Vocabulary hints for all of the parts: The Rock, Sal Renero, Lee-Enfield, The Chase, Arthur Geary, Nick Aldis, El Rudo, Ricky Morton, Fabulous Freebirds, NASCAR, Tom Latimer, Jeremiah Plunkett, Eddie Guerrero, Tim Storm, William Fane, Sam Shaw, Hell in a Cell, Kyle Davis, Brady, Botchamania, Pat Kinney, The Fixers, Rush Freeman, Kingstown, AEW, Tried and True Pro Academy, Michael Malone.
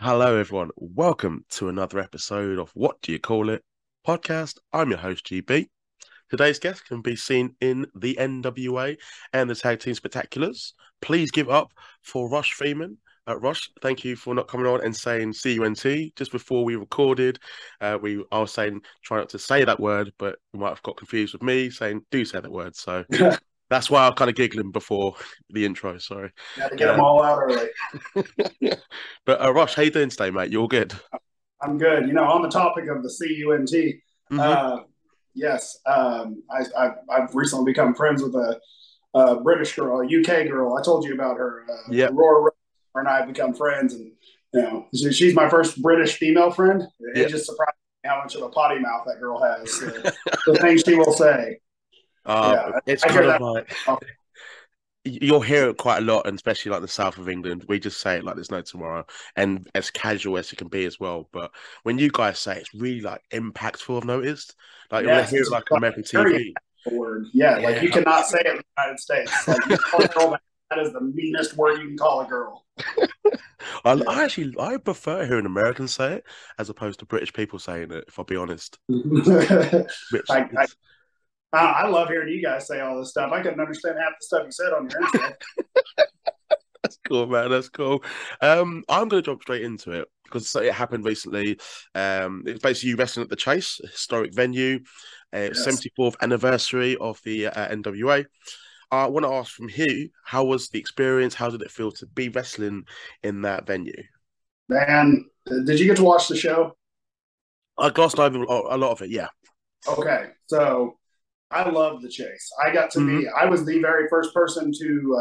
Hello everyone, welcome to another episode of What Do You Call It podcast. I'm your host GB. Today's guest can be seen in the NWA and the Tag Team Spectaculars. Please give up for Rush Freeman. Rush, thank you for not coming on and saying C-U-N-T. Just before we recorded, I was saying try not to say that word, but you might have got confused with me saying do say that word. So that's why I was kind of giggling before the intro, sorry. You had to get them all out early. Yeah. But Rush, how you doing today, mate? You all good? I'm good. You know, on the topic of the C-U-N-T, mm-hmm. Yes, I've recently become friends with a British girl, a UK girl. I told you about her, yep. Aurora. Her and I have become friends, and you know, she's my first British female friend. It just surprised me how much of a potty mouth that girl has. The things she will say. It's kind of like you'll hear it quite a lot, and especially like the south of England, we just say it like there's no tomorrow, and as casual as it can be as well. But when you guys say it, it's really like impactful. I've noticed, like you'll hear it like American TV. Word. Yeah, like you cannot say it in the United States. Like, you call it all. That is the meanest word you can call a girl. I prefer hearing Americans say it as opposed to British people saying it, if I'll be honest. I love hearing you guys say all this stuff. I couldn't understand half the stuff you said on your intro. That's cool, man. That's cool. I'm going to jump straight into it because it happened recently. It's basically you wrestling at The Chase, a historic venue, 74th anniversary of the NWA. I want to ask from Hugh, how was the experience? How did it feel to be wrestling in that venue? Man, did you get to watch the show? I glossed over a lot of it, yeah. Okay, so I love The Chase. I got to be, I was the very first person to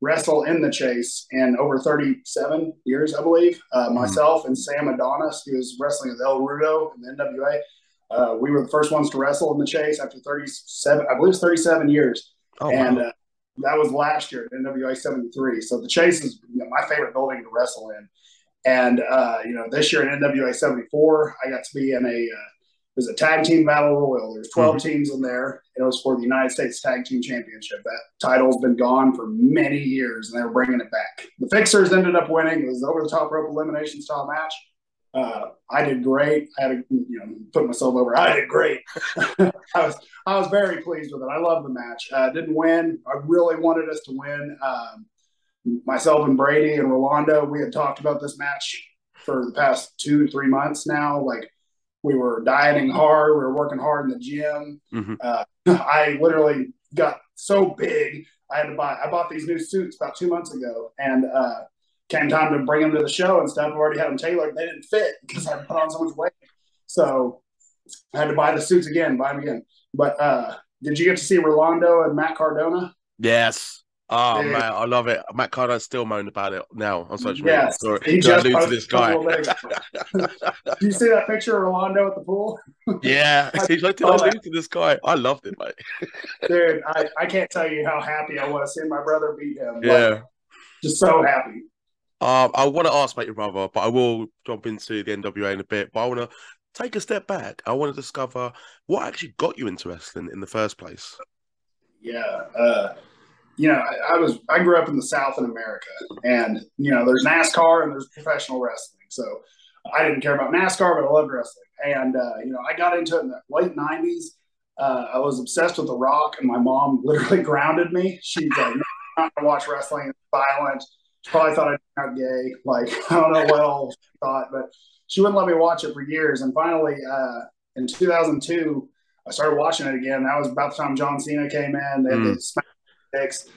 wrestle in The Chase in over 37 years, I believe. Myself and Sam Adonis, who was wrestling as El Rudo in the NWA. We were the first ones to wrestle in The Chase after 37 years. Oh, and wow. That was last year at NWA 73. So The Chase is my favorite building to wrestle in. And, this year in NWA 74, I got to be in it was a tag team battle royal. There's 12 teams in there. It was for the United States Tag Team Championship. That title's been gone for many years, and they were bringing it back. The Fixers ended up winning. It was over-the-top rope elimination style match. I did great. I had to, put myself over. I did great. I was very pleased with it. I loved the match. Didn't win. I really wanted us to win. Myself and Brady and Rolando, we had talked about this match for the past 2-3 months now. Like, we were dieting hard. We were working hard in the gym. I literally got so big. I bought these new suits about 2 months ago, and came time to bring them to the show and stuff. I've already had them tailored. They didn't fit because I put on so much weight. So I had to buy the suits again, But did you get to see Rolando and Matt Cardona? Yes. Oh, man, I love it. Matt Cardona's still moaning about it now on social media. Yes. Sorry. He just posted to this guy. Do you see that picture of Rolando at the pool? Yeah. He's like, to this guy. I loved it, mate. Dude, I can't tell you how happy I was seeing my brother beat him. Yeah. Like, just so happy. I want to ask about your brother, but I will jump into the NWA in a bit. But I want to take a step back. I want to discover what actually got you into wrestling in the first place. Yeah. I grew up in the South in America. And, there's NASCAR and there's professional wrestling. So I didn't care about NASCAR, but I loved wrestling. And, I got into it in the late 90s. I was obsessed with The Rock, and my mom literally grounded me. She's like, no, I'm not going to watch wrestling. It's violent. She probably thought I was gay. Like, I don't know what else she thought, but she wouldn't let me watch it for years. And finally, in 2002, I started watching it again. That was about the time John Cena came in. They had the SmackDown 6.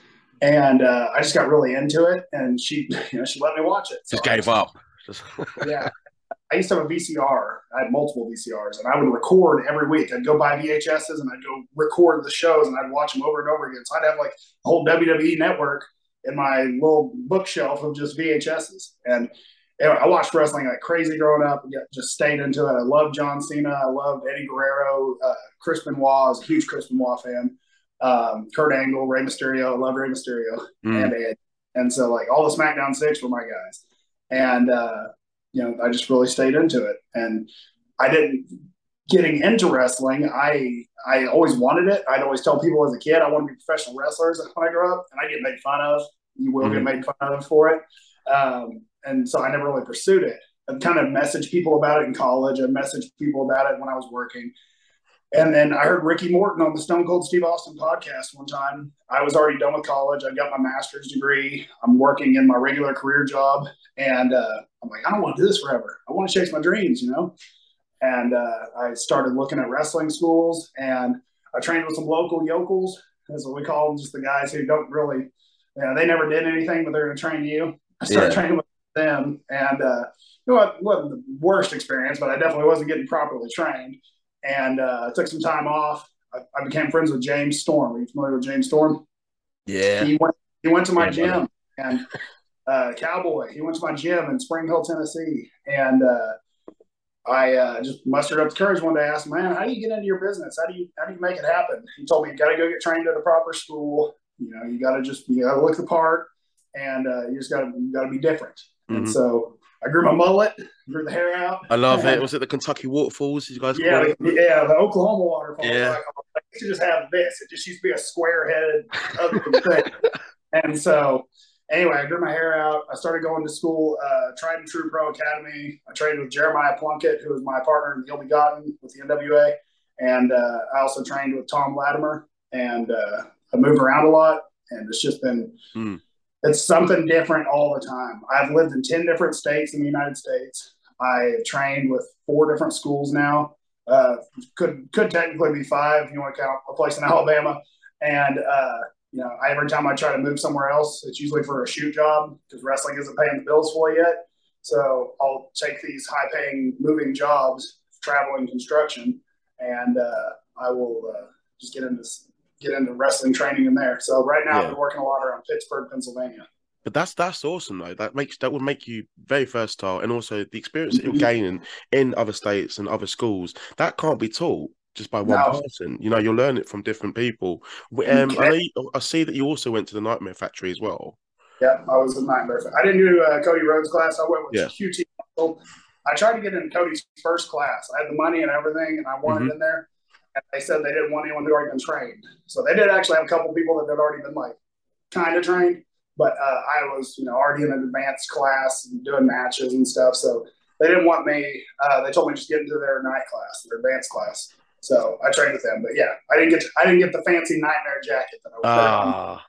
And I just got really into it. And she, she let me watch it. So just gave up. Yeah. I used to have a VCR. I had multiple VCRs. And I would record every week. I'd go buy VHSs, and I'd go record the shows, and I'd watch them over and over again. So I'd have, like, a whole WWE network in my little bookshelf of just VHSs. And I watched wrestling like crazy growing up. Just stayed into it. I loved John Cena. I loved Eddie Guerrero. Chris Benoit. I was a huge Chris Benoit fan. Kurt Angle, Rey Mysterio. I love Rey Mysterio. And Ed. And so, like, all the SmackDown 6 were my guys. And, I just really stayed into it. And I didn't getting into wrestling, I always wanted it. I'd always tell people as a kid, I want to be professional wrestlers when I grow up, and I get made fun of. You will mm-hmm. get made fun of for it. And so I never really pursued it. I've kind of messaged people about it in college. I messaged people about it when I was working. And then I heard Ricky Morton on the Stone Cold Steve Austin podcast one time. I was already done with college. I got my master's degree. I'm working in my regular career job. And I'm like, I don't want to do this forever. I want to chase my dreams, you know? And I started looking at wrestling schools. And I trained with some local yokels. That's what we call them, just the guys who don't really, you know, they never did anything, but they're going to train you. I started training with them. And you know, it wasn't the worst experience, but I definitely wasn't getting properly trained. And I took some time off. I became friends with James Storm. Are you familiar with James Storm? Yeah. He went to my gym. And Cowboy, he went to my gym in Spring Hill, Tennessee. And I just mustered up the courage one day. I asked him, man, how do you get into your business? How do you make it happen? He told me, you got to go get trained at a proper school. You know, you got to look the part. And you just got to be different. Mm-hmm. And so I grew my mullet, grew the hair out. I love it. Was it the Kentucky Waterfalls? You guys? Yeah, the Oklahoma Waterfalls. Yeah. I used to just have this. It just used to be a square-headed ugly thing. And so, anyway, I grew my hair out. I started going to school, Tried and True Pro Academy. I trained with Jeremiah Plunkett, who was my partner in the Ill Begotten with the NWA. And I also trained with Tom Latimer. And I moved around a lot. And it's just been it's something different all the time. I've lived in 10 different states in the United States. I trained with 4 different schools now. Could technically be 5, if you want to count a place in Alabama. And you know, every time I try to move somewhere else, it's usually for a shoot job because wrestling isn't paying the bills for yet. So I'll take these high-paying moving jobs, traveling construction, and I will just get into wrestling training in there. So right now I've been working a lot around Pittsburgh, Pennsylvania. But that's awesome though. That would make you very versatile, and also the experience that you're gaining in other states and other schools that can't be taught just by one person. You know, you'll learn it from different people. I see that you also went to the Nightmare Factory as well. Yeah, I was in Nightmare Factory. I didn't do Cody Rhodes class. I went with QT. I tried to get in Cody's first class. I had the money and everything, and I wanted in there. And they said they didn't want anyone who'd already been trained. So they did actually have a couple people that had already been like kind of trained, but I was, you know, already in an advanced class and doing matches and stuff. So they didn't want me. They told me just get into their night class, their advanced class. So I trained with them, but yeah, I didn't get the fancy nightmare jacket that I was wearing.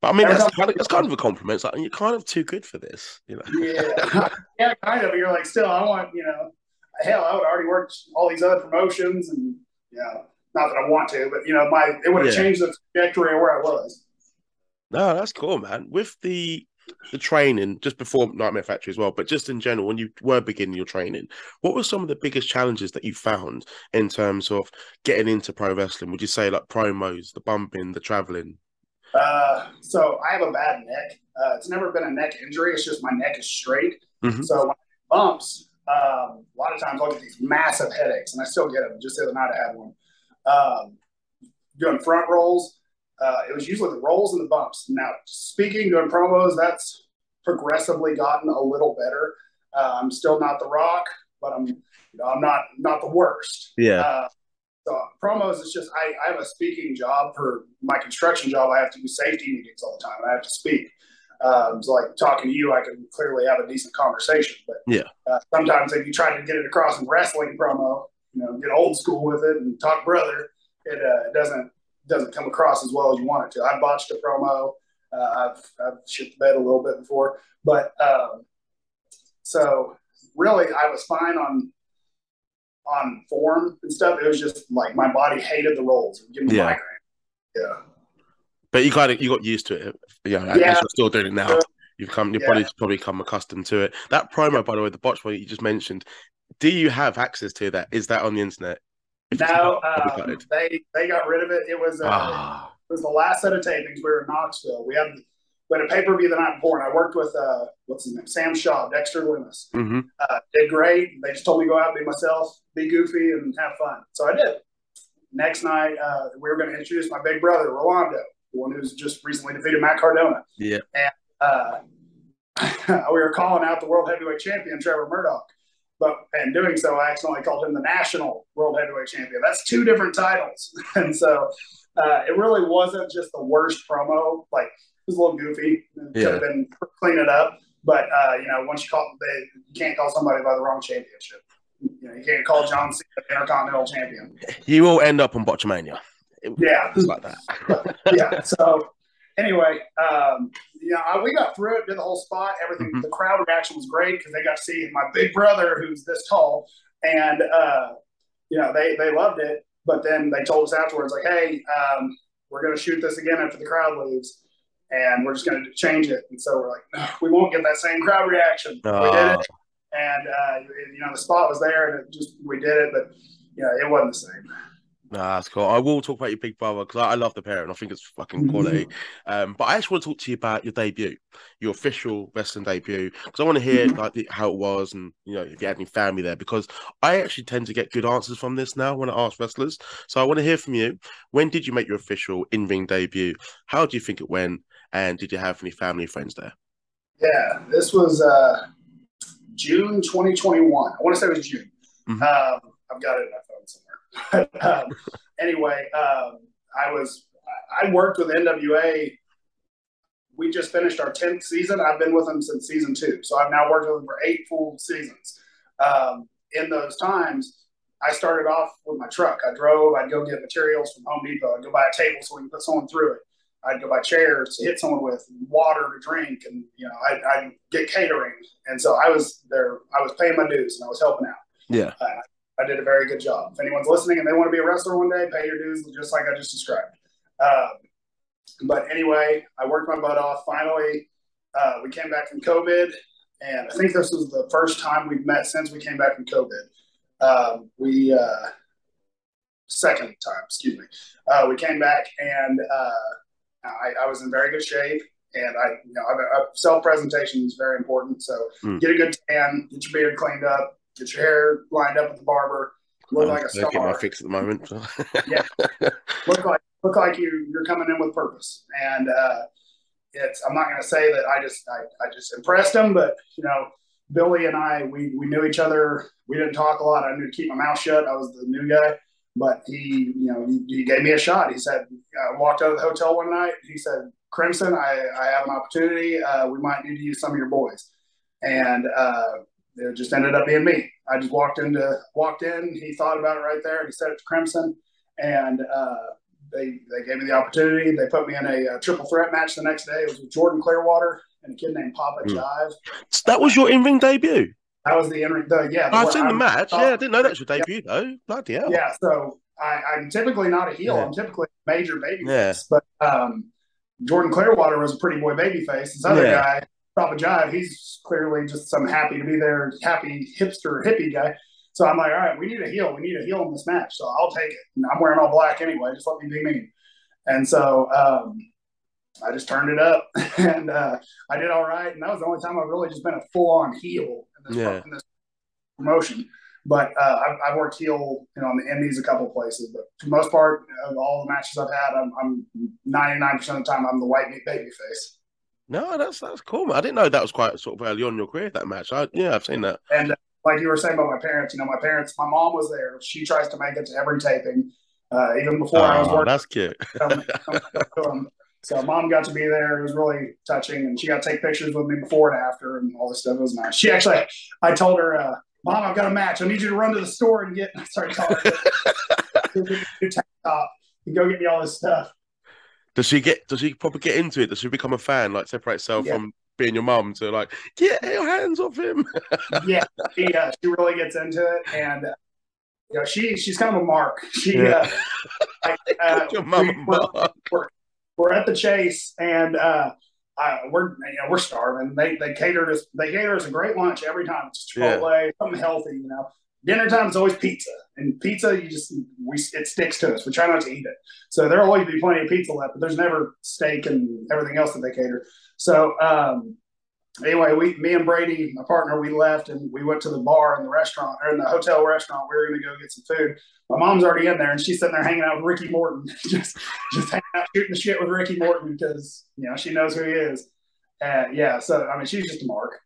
But I mean, that's kind of a compliment. It's like, you're kind of too good for this, you know? Yeah, kind of. You're like, still, I want, you know, hell, I would already work all these other promotions and. Yeah, not that I want to, but you know, it would have changed the trajectory of where I was. No, that's cool, man. With the training just before Nightmare Factory as well, but just in general, when you were beginning your training, what were some of the biggest challenges that you found in terms of getting into pro wrestling? Would you say like promos, the bumping, the traveling? So I have a bad neck. It's never been a neck injury. It's just my neck is straight. Mm-hmm. So when I bumps. A lot of times I'll get these massive headaches, and I still get them. Just the other night I had one. Doing front rolls, it was usually the rolls and the bumps. Now, doing promos, that's progressively gotten a little better. I'm still not The Rock, but I'm not the worst. Yeah. So promos, it's just I have a speaking job for my construction job. I have to do safety meetings all the time. I have to speak. So like talking to you, I can clearly have a decent conversation, but sometimes if you try to get it across in wrestling promo, you know, get old school with it and talk brother, it doesn't come across as well as you want it to. I botched a promo. I've shit the bed a little bit before, but so really I was fine on form and stuff. It was just like my body hated the rolls. It would give me migraine. Yeah. But you got used to it. I guess you're still doing it now. Your body's probably come accustomed to it. That promo, by the way, the botch one you just mentioned, do you have access to that? Is that on the internet? No, they got rid of it. It was the last set of tapings. We were in Knoxville. We had a pay-per-view the night before, and I worked with, what's his name, Sam Shaw, Dexter Loomis. Mm-hmm. Did great. They just told me to go out, be myself, be goofy, and have fun. So I did. Next night, we were going to introduce my big brother, Rolando. One who's just recently defeated Matt Cardona. Yeah. And we were calling out the world heavyweight champion, Trevor Murdoch. But in doing so, I accidentally called him the national world heavyweight champion. That's two different titles. And so it really wasn't just the worst promo. Like, it was a little goofy. It could have been clean it up. But, you know, once you call, you can't call somebody by the wrong championship. You know, you can't call John Cena the Intercontinental Champion. You will end up on Botchamania. Yeah. It's like that. But, yeah. So, anyway, you know, we got through it, did the whole spot, everything. Mm-hmm. The crowd reaction was great because they got to see my big brother who's this tall. And, you know, they loved it. But then they told us afterwards, like, hey, we're going to shoot this again after the crowd leaves. And we're just going to change it. And so we're like, no, we won't get that same crowd reaction. We did it. And, you know, the spot was there and it just, we did it. But, you know, it wasn't the same. No, that's cool. I will talk about your big brother because I love the parent. I think it's fucking quality. But I actually want to talk to you about your debut, your official wrestling debut, because I want to hear like how it was and, you know, if you had any family there, because I actually tend to get good answers from this now when I ask wrestlers. So I want to hear from you. When did you make your official in-ring debut? How do you think it went? And did you have any family friends there? Yeah, this was June 2021. I want to say it was June. I've got it in my phone somewhere. Anyway, I worked with NWA. We just finished our 10th season. I've been with them since season 2. So I've now worked with them for 8 full seasons. In those times, I started off with my truck. I drove. I'd go get materials from Home Depot. I'd go buy a table so we can put someone through it. I'd go buy chairs to hit someone with, water to drink, and, you know, I'd get catering. And so I was there. I was paying my dues, and I was helping out. Yeah. I did a very good job. If anyone's listening and they want to be a wrestler one day, pay your dues just like I just described. But anyway, I worked my butt off. Finally, we came back from COVID, and I think this was the first time we've met since we came back from COVID. Second time, excuse me. We came back, and I was in very good shape. And self-presentation is very important. So get a good tan, get your beard cleaned up, get your hair lined up with the barber. Look like a star. Get my fix at the moment. So. Yeah, look like you're coming in with purpose. And I'm not going to say that I just impressed him, but you know, Billy and I we knew each other. We didn't talk a lot. I knew to keep my mouth shut. I was the new guy, but he, you know, he gave me a shot. He said, I walked out of the hotel one night. He said, Crimson, I have an opportunity. We might need to use some of your boys, and it just ended up being me. I just walked in. He thought about it right there, and he said it to Crimson, and they gave me the opportunity. They put me in a triple threat match the next day. It was with Jordan Clearwater and a kid named Papa Jive. So that was your in-ring debut? That was the in-ring, yeah. I've seen the match. I didn't know that was your debut, though. Bloody hell. Yeah, so I'm typically not a heel. Yeah. I'm typically a major babyface, but Jordan Clearwater was a pretty boy babyface. This other guy, Papa Jive, he's clearly just some happy to be there, happy hipster hippie guy. So I'm like, all right, we need a heel. We need a heel in this match. So I'll take it. And I'm wearing all black anyway. Just let me be mean. And so I just turned it up, and I did all right. And that was the only time I've really just been a full-on heel in this promotion. But I've worked heel, you know, on the indies a couple of places. But for the most part, of all the matches I've had, I'm 99% of the time I'm the white meat babyface. No, that's cool, man. I didn't know that was quite sort of early on in your career, that match. I've seen that. And like you were saying about my parents, you know, my mom was there. She tries to make it to every taping, even before I was working. That's cute. So mom got to be there. It was really touching, and she got to take pictures with me before and after, and all this stuff. It was nice. She actually, I told her, Mom, I've got a match. I need you to run to the store and get. And I started calling her, and go get me all this stuff. Does she probably get into it? Does she become a fan, like separate herself from being your mum to like, get your hands off him? Yeah, she really gets into it. And you know, she's kind of a mark. Your mum a mark. We're at the Chase, and we're starving. They cater us a great lunch every time. It's Chipotle, something healthy, you know. Dinner time is always pizza, and pizza it sticks to us. We try not to eat it, so there'll always be plenty of pizza left. But there's never steak and everything else that they cater. So anyway, me and Brady, my partner, we left and we went to the bar in the restaurant or in the hotel restaurant. We were going to go get some food. My mom's already in there, and she's sitting there hanging out with Ricky Morton, just hanging out shooting the shit with Ricky Morton because you know she knows who he is. So I mean, she's just a mark.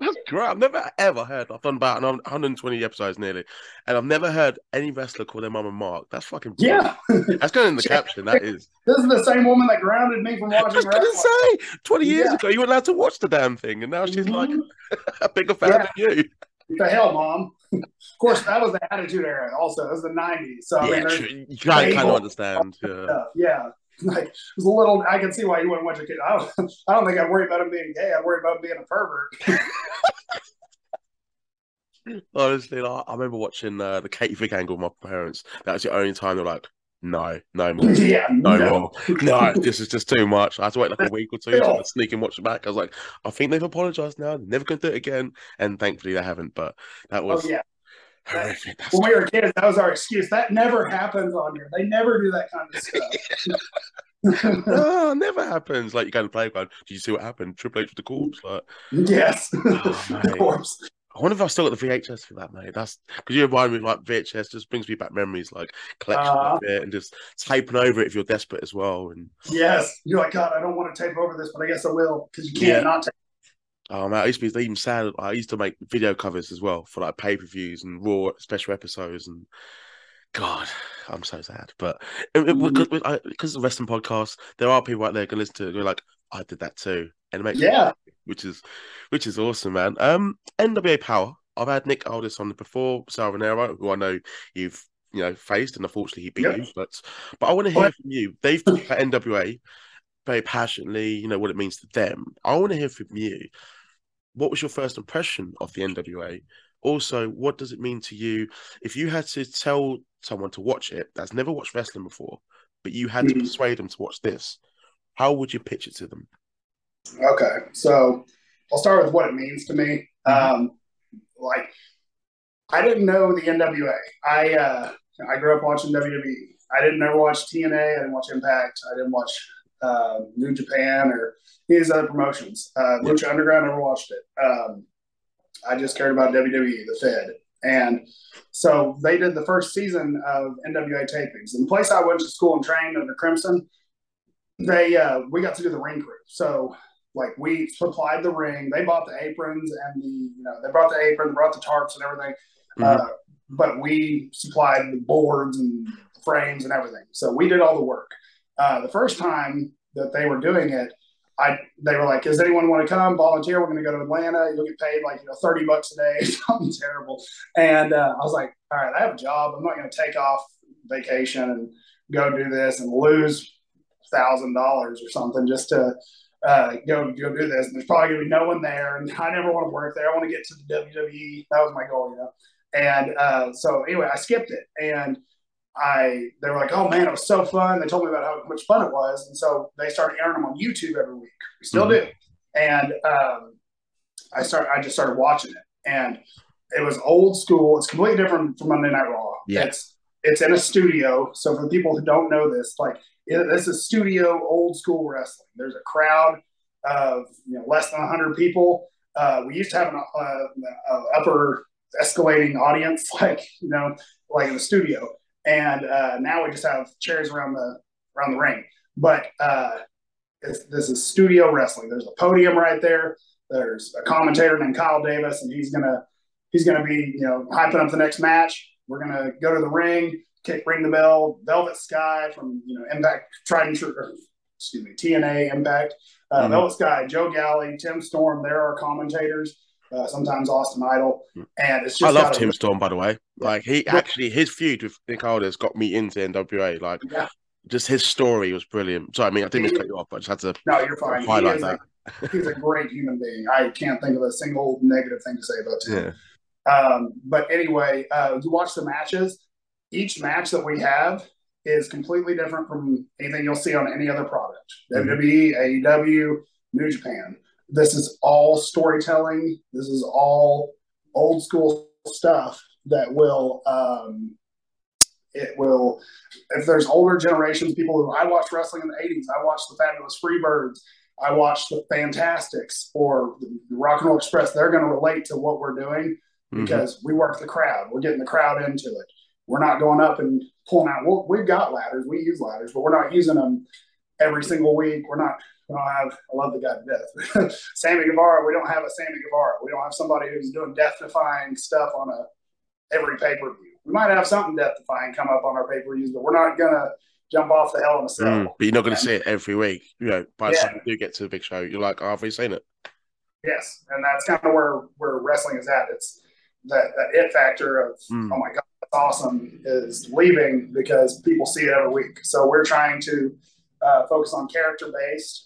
That's great. I've never ever heard. I've done about 120 episodes nearly, and I've never heard any wrestler call their mama Mark. That's fucking brilliant. Yeah. That's going in the caption. That is. This is the same woman that grounded me from watching wrestling. I was going to say, 20 years ago, you were allowed to watch the damn thing, and now she's like a bigger fan than you. What the hell, Mom? Of course, that was the Attitude Era. Also, it was the '90s. So yeah, I mean, you kind of understand. Yeah. Like, it was a little. I can see why you wouldn't watch a kid. I don't think I'd worry about him being gay. I'd worry about him being a pervert. Honestly, like, I remember watching the Katie Vick angle with my parents. That was the only time they're like, "No more, no more. This is just too much." I had to wait like a week or two to sneak and watch it back. I was like, "I think they've apologized now. They're never going to do it again." And thankfully, they haven't. But that was. Oh, yeah. When we were kids, that was our excuse. That never happens on here. They never do that kind of stuff. No, it never happens. Like, you go to the playground. Did you see what happened? Triple H with the corpse. Like, yes, the corpse. I wonder if I've still got the VHS for that, mate. That's because you remind me, like, VHS just brings me back memories, like collection of it and just taping over it if you're desperate as well. And yes, you're like, God, I don't want to tape over this, but I guess I will because you can't not tape. Oh man, I used to be even sad. I used to make video covers as well for like pay-per-views and Raw special episodes, and God, I'm so sad. But because the wrestling podcast, there are people out there can listen to it. They're like, I did that too, and it makes me happy, which is awesome, man. NWA Power. I've had Nick Aldis on before, Sal Renero, who I know you've faced, and unfortunately he beat you. But I want to hear from you. They've talked about NWA very passionately, what it means to them. I want to hear from you. What was your first impression of the NWA? Also, what does it mean to you? If you had to tell someone to watch it that's never watched wrestling before, but you had to persuade them to watch this, how would you pitch it to them? Okay, so I'll start with what it means to me. Like, I didn't know the NWA. I grew up watching WWE. I didn't ever watch TNA. I didn't watch Impact. I didn't watch New Japan or these other promotions. Lucha Underground, never watched it. I just cared about WWE, the Fed. And so they did the first season of NWA tapings. And the place I went to school and trained under Crimson, we got to do the ring crew. So like, we supplied the ring. They bought the aprons and they brought the apron, brought the tarps and everything. But we supplied the boards and frames and everything. So we did all the work. The first time that they were doing it, they were like, does anyone want to come volunteer? We're going to go to Atlanta. You'll get paid like, $30 a day, something terrible. And I was like, all right, I have a job. I'm not going to take off vacation and go do this and lose $1,000 or something just to go do this. And there's probably going to be no one there. And I never want to work there. I want to get to the WWE. That was my goal, And so anyway, I skipped it. And they were like, oh man, it was so fun. They told me about how much fun it was. And so they started airing them on YouTube every week. We still do. And I just started watching it. And it was old school. It's completely different from Monday Night Raw. Yeah. It's in a studio. So for people who don't know this, this is studio old school wrestling. There's a crowd of less than 100 people. We used to have an upper escalating audience, like in the studio. And now we just have chairs around the ring. But this is studio wrestling. There's a podium right there. There's a commentator named Kyle Davis, and he's gonna be hyping up the next match. We're gonna go to the ring, ring the bell. Velvet Sky from Impact, Tried and True. Excuse me, TNA Impact. Velvet Sky, Joe Galley, Tim Storm. There are commentators. Sometimes Austin Idol, and it's just I love Tim Storm, by the way. Like, he actually, his feud with Nick Aldis got me into NWA. Like, just his story was brilliant. So I mean, I didn't mean to cut you off, but I just had to. No, you're fine. Highlight that. He's a great human being. I can't think of a single negative thing to say about him. Yeah. But anyway, you watch the matches. Each match that we have is completely different from anything you'll see on any other product. WWE, AEW, New Japan. This is all storytelling. This is all old school stuff that will, if there's older generations, people who I watched wrestling in the 80s, I watched the Fabulous Freebirds, I watched the Fantastics or the Rock and Roll Express, they're going to relate to what we're doing because we work the crowd. We're getting the crowd into it. We're not going up and pulling out. We've got ladders. We use ladders, but we're not using them every single week. We're not. We don't have, I love the guy to death. Sammy Guevara, we don't have a Sammy Guevara. We don't have somebody who's doing death-defying stuff on every pay-per-view. We might have something death-defying come up on our pay-per-views, but we're not going to jump off the Hell in a Cell. But you're not going to see it every week. You know, by the time you do get to the big show, you're like, oh, have we seen it? Yes, and that's kind of where wrestling is at. It's that it factor of, oh, my God, that's awesome, is leaving because people see it every week. So we're trying to focus on character-based.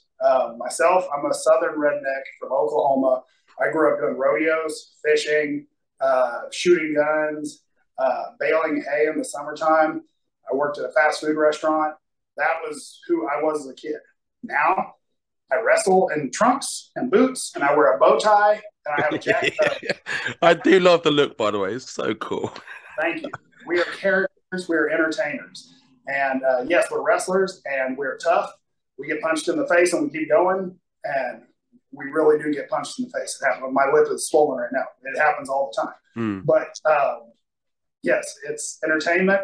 Myself, I'm a Southern redneck from Oklahoma. I grew up doing rodeos, fishing, shooting guns, baling hay in the summertime. I worked at a fast food restaurant. That was who I was as a kid. Now I wrestle in trunks and boots, and I wear a bow tie, and I have a jacket. I do love the look, by the way. It's so cool. Thank you. We are characters. We are entertainers. And, yes, we're wrestlers, and we're tough. We get punched in the face, and we keep going, and we really do get punched in the face. It happens. My lip is swollen right now. It happens all the time. But, yes, it's entertainment.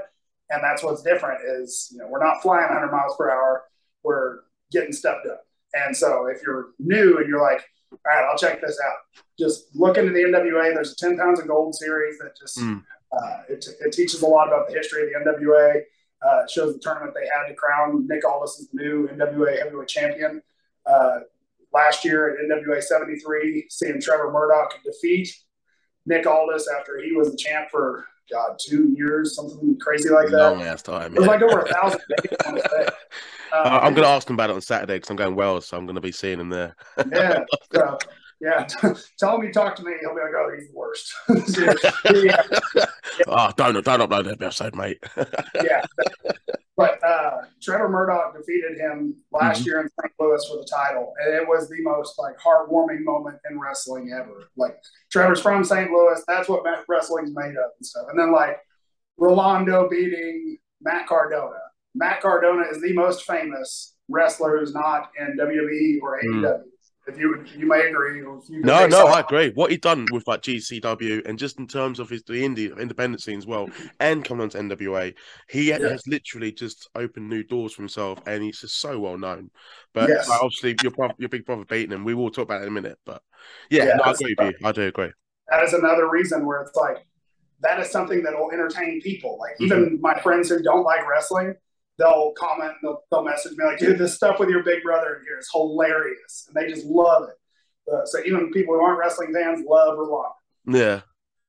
And that's what's different is, you know, we're not flying 100 miles per hour. We're getting stuff done. And so if you're new and you're like, all right, I'll check this out. Just look into the NWA. There's a 10 Pounds of Gold series that just it teaches a lot about the history of the NWA. It shows the tournament they had to crown Nick Aldis as the new NWA heavyweight champion. Last year at NWA 73, seeing Trevor Murdoch defeat Nick Aldis after he was the champ for – God, 2 years, something crazy like that. Long ass time. It was like over 1,000 days on the day. I'm going to ask them about it on Saturday because I'm going Wales, so I'm going to be seeing him there. Yeah. So, yeah. Tell him you talk to me. He'll be like, oh, he's the worst. Oh, don't upload that episode, mate. Yeah. But Trevor Murdoch defeated him last year in St. Louis for the title. And it was the most, like, heartwarming moment in wrestling ever. Like, Trevor's from St. Louis. That's what wrestling's made of and stuff. And then, like, Rolando beating Matt Cardona. Matt Cardona is the most famous wrestler who's not in WWE or AEW. If you may agree. I agree. What he done with, like, GCW and just in terms of his independent scene as well and coming on to NWA, he has literally just opened new doors for himself and he's just so well known. But like, obviously, your big brother beating him. We will talk about it in a minute. But, I agree with you. I do agree. That is another reason where it's like, that is something that will entertain people. Like, even my friends who don't like wrestling, they'll comment, they'll message me like, dude, this stuff with your big brother in here is hilarious. And they just love it. So even people who aren't wrestling fans love Rolando. Yeah.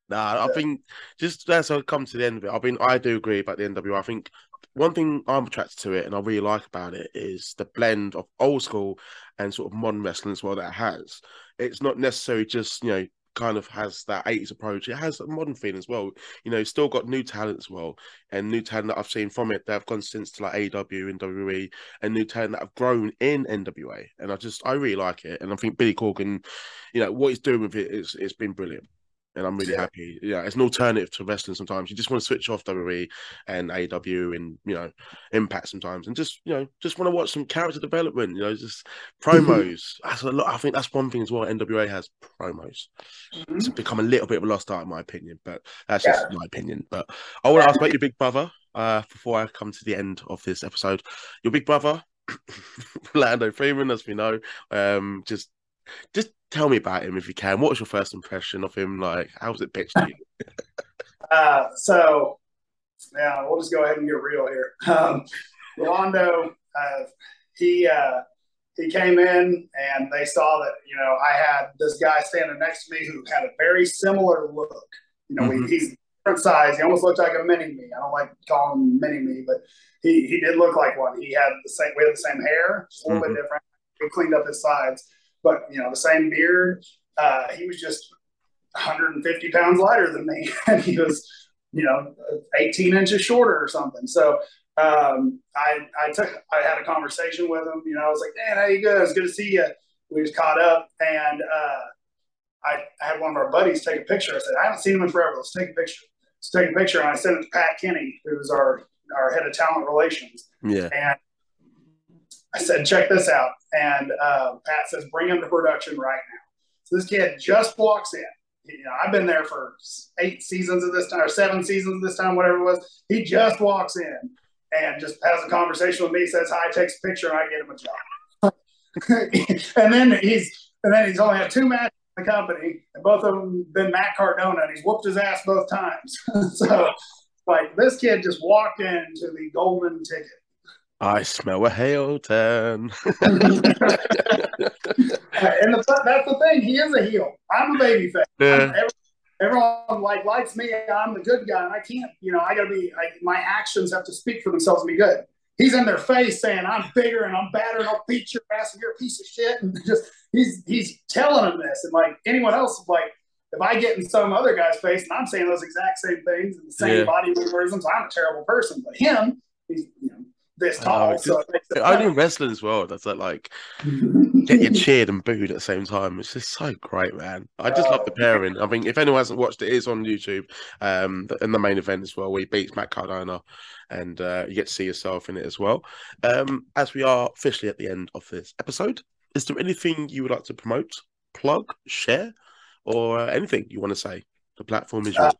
Nah, I think just as I come to the end of it, I do agree about the NWA. I think one thing I'm attracted to it and I really like about it is the blend of old school and sort of modern wrestling as well that it has. It's not necessarily just, you know, kind of has that 80s approach. It has a modern feeling as well. You know, still got new talent as well, and new talent that I've seen from it that have gone since to like AEW and WWE, and new talent that have grown in NWA. And I really like it, and I think Billy Corgan, you know, what he's doing with it, it's been brilliant, and I'm really happy. Yeah, it's an alternative to wrestling sometimes. You just want to switch off WWE and AEW and, you know, Impact sometimes, and just, you know, just want to watch some character development, you know, just promos. That's a lot. I think that's one thing as well. NWA has promos. It's become a little bit of a lost art in my opinion, but that's just my opinion. But I want to ask about your big brother before I come to the end of this episode. Your big brother, Rolando Freeman, as we know, just tell me about him if you can. What was your first impression of him? Like, how was it pitched to you? So, yeah, we'll just go ahead and get real here. Rolando, he came in and they saw that, you know, I had this guy standing next to me who had a very similar look. You know, he's different size. He almost looked like a mini-me. I don't like calling him mini-me, but he did look like one. We had the same hair, just a little bit different. We cleaned up his sides. But, you know, the same beard, he was just 150 pounds lighter than me. And he was, you know, 18 inches shorter or something. So I had a conversation with him. You know, I was like, man, how you good? It's good to see you. We just caught up. And I had one of our buddies take a picture. I said, I haven't seen him in forever. Let's take a picture. Let's take a picture. And I sent it to Pat Kinney, who's our head of talent relations. Yeah. And I said, check this out. And Pat says, bring him to production right now. So this kid just walks in. You know, I've been there for 8 seasons at this time, or 7 seasons at this time, whatever it was. He just walks in and just has a conversation with me, says hi, takes a picture, and I get him a job. and then he's only had two matches in the company, and both of them been Matt Cardona, and he's whooped his ass both times. So, like, this kid just walked into the golden ticket. I smell a heel turn. And that's the thing. He is a heel. I'm a baby face. Yeah. Everyone likes me. I'm the good guy. And I can't, I got to be, my actions have to speak for themselves and be good. He's in their face saying, I'm bigger and I'm badder and I'll beat your ass and you're a piece of shit. And just, he's telling them this. And like anyone else, if I get in some other guy's face and I'm saying those exact same things and the same body mannerisms, I'm a terrible person. But him, he's, this tall. So only in wrestling as well. That's like getting cheered and booed at the same time. It's just so great, man. I just love the pairing. I mean, if anyone hasn't watched it, it's on YouTube. And the main event as well, where he beats Matt Cardona, and you get to see yourself in it as well. As we are officially at the end of this episode, is there anything you would like to promote, plug, share, or anything you want to say? The platform is yours.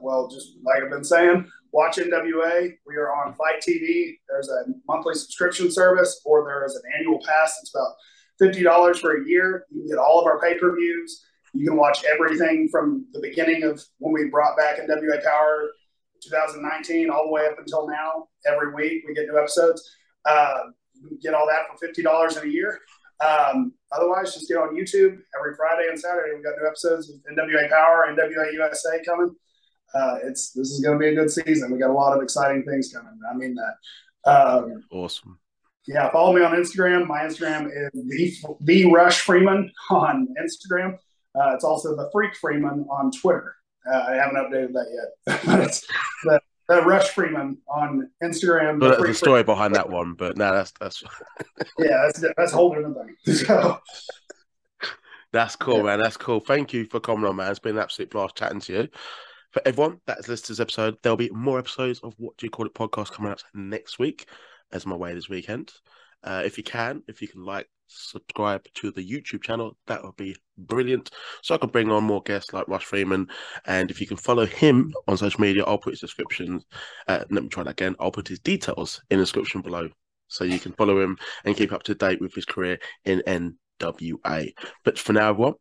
Well, just like I've been saying, watch NWA. We are on Fight TV. There's a monthly subscription service, or there is an annual pass. It's about $50 for a year. You can get all of our pay-per-views. You can watch everything from the beginning of when we brought back NWA Power 2019 all the way up until now. Every week we get new episodes. You can get all that for $50 in a year. Otherwise, just get on YouTube. Every Friday and Saturday we've got new episodes of NWA Power and NWA USA coming. This is going to be a good season. We got a lot of exciting things coming. I mean that. Awesome. Yeah, follow me on Instagram. My Instagram is the Rush Freeman on Instagram. It's also the Freak Freeman on Twitter. I haven't updated that yet. But it's the Rush Freeman on Instagram. But there's a story behind that one. But no, that's yeah, that's a whole different thing. So. That's cool, man. That's cool. Thank you for coming on, man. It's been an absolute blast chatting to you. For everyone that's listened to this episode, there'll be more episodes of What Do You Call It podcast coming out next week, as I'm away this weekend. If you can like, subscribe to the YouTube channel, that would be brilliant. So I can bring on more guests like Rush Freeman. And if you can follow him on social media, I'll put his description. Let me try that again. I'll put his details in the description below, so you can follow him and keep up to date with his career in NWA. But for now, everyone,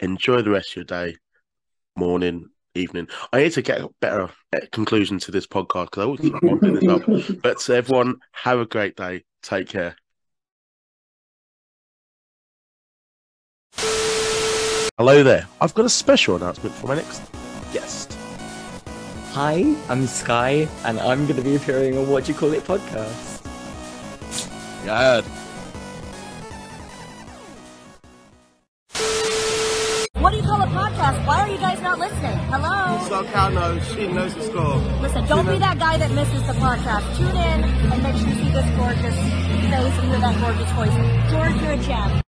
enjoy the rest of your day, morning, evening. I need to get a better conclusion to this podcast, because I always like winding this up. But to everyone, have a great day. Take care. Hello there. I've got a special announcement for my next guest. Hi, I'm Sky, and I'm going to be appearing on What Do You Call It podcast. Yeah. What Do You Call It podcast? Why are you guys not listening? Hello? So Cal knows. She knows the score. Listen, don't be that guy that misses the podcast. Tune in and make sure you see this gorgeous face and hear that gorgeous voice. George, you're a champ.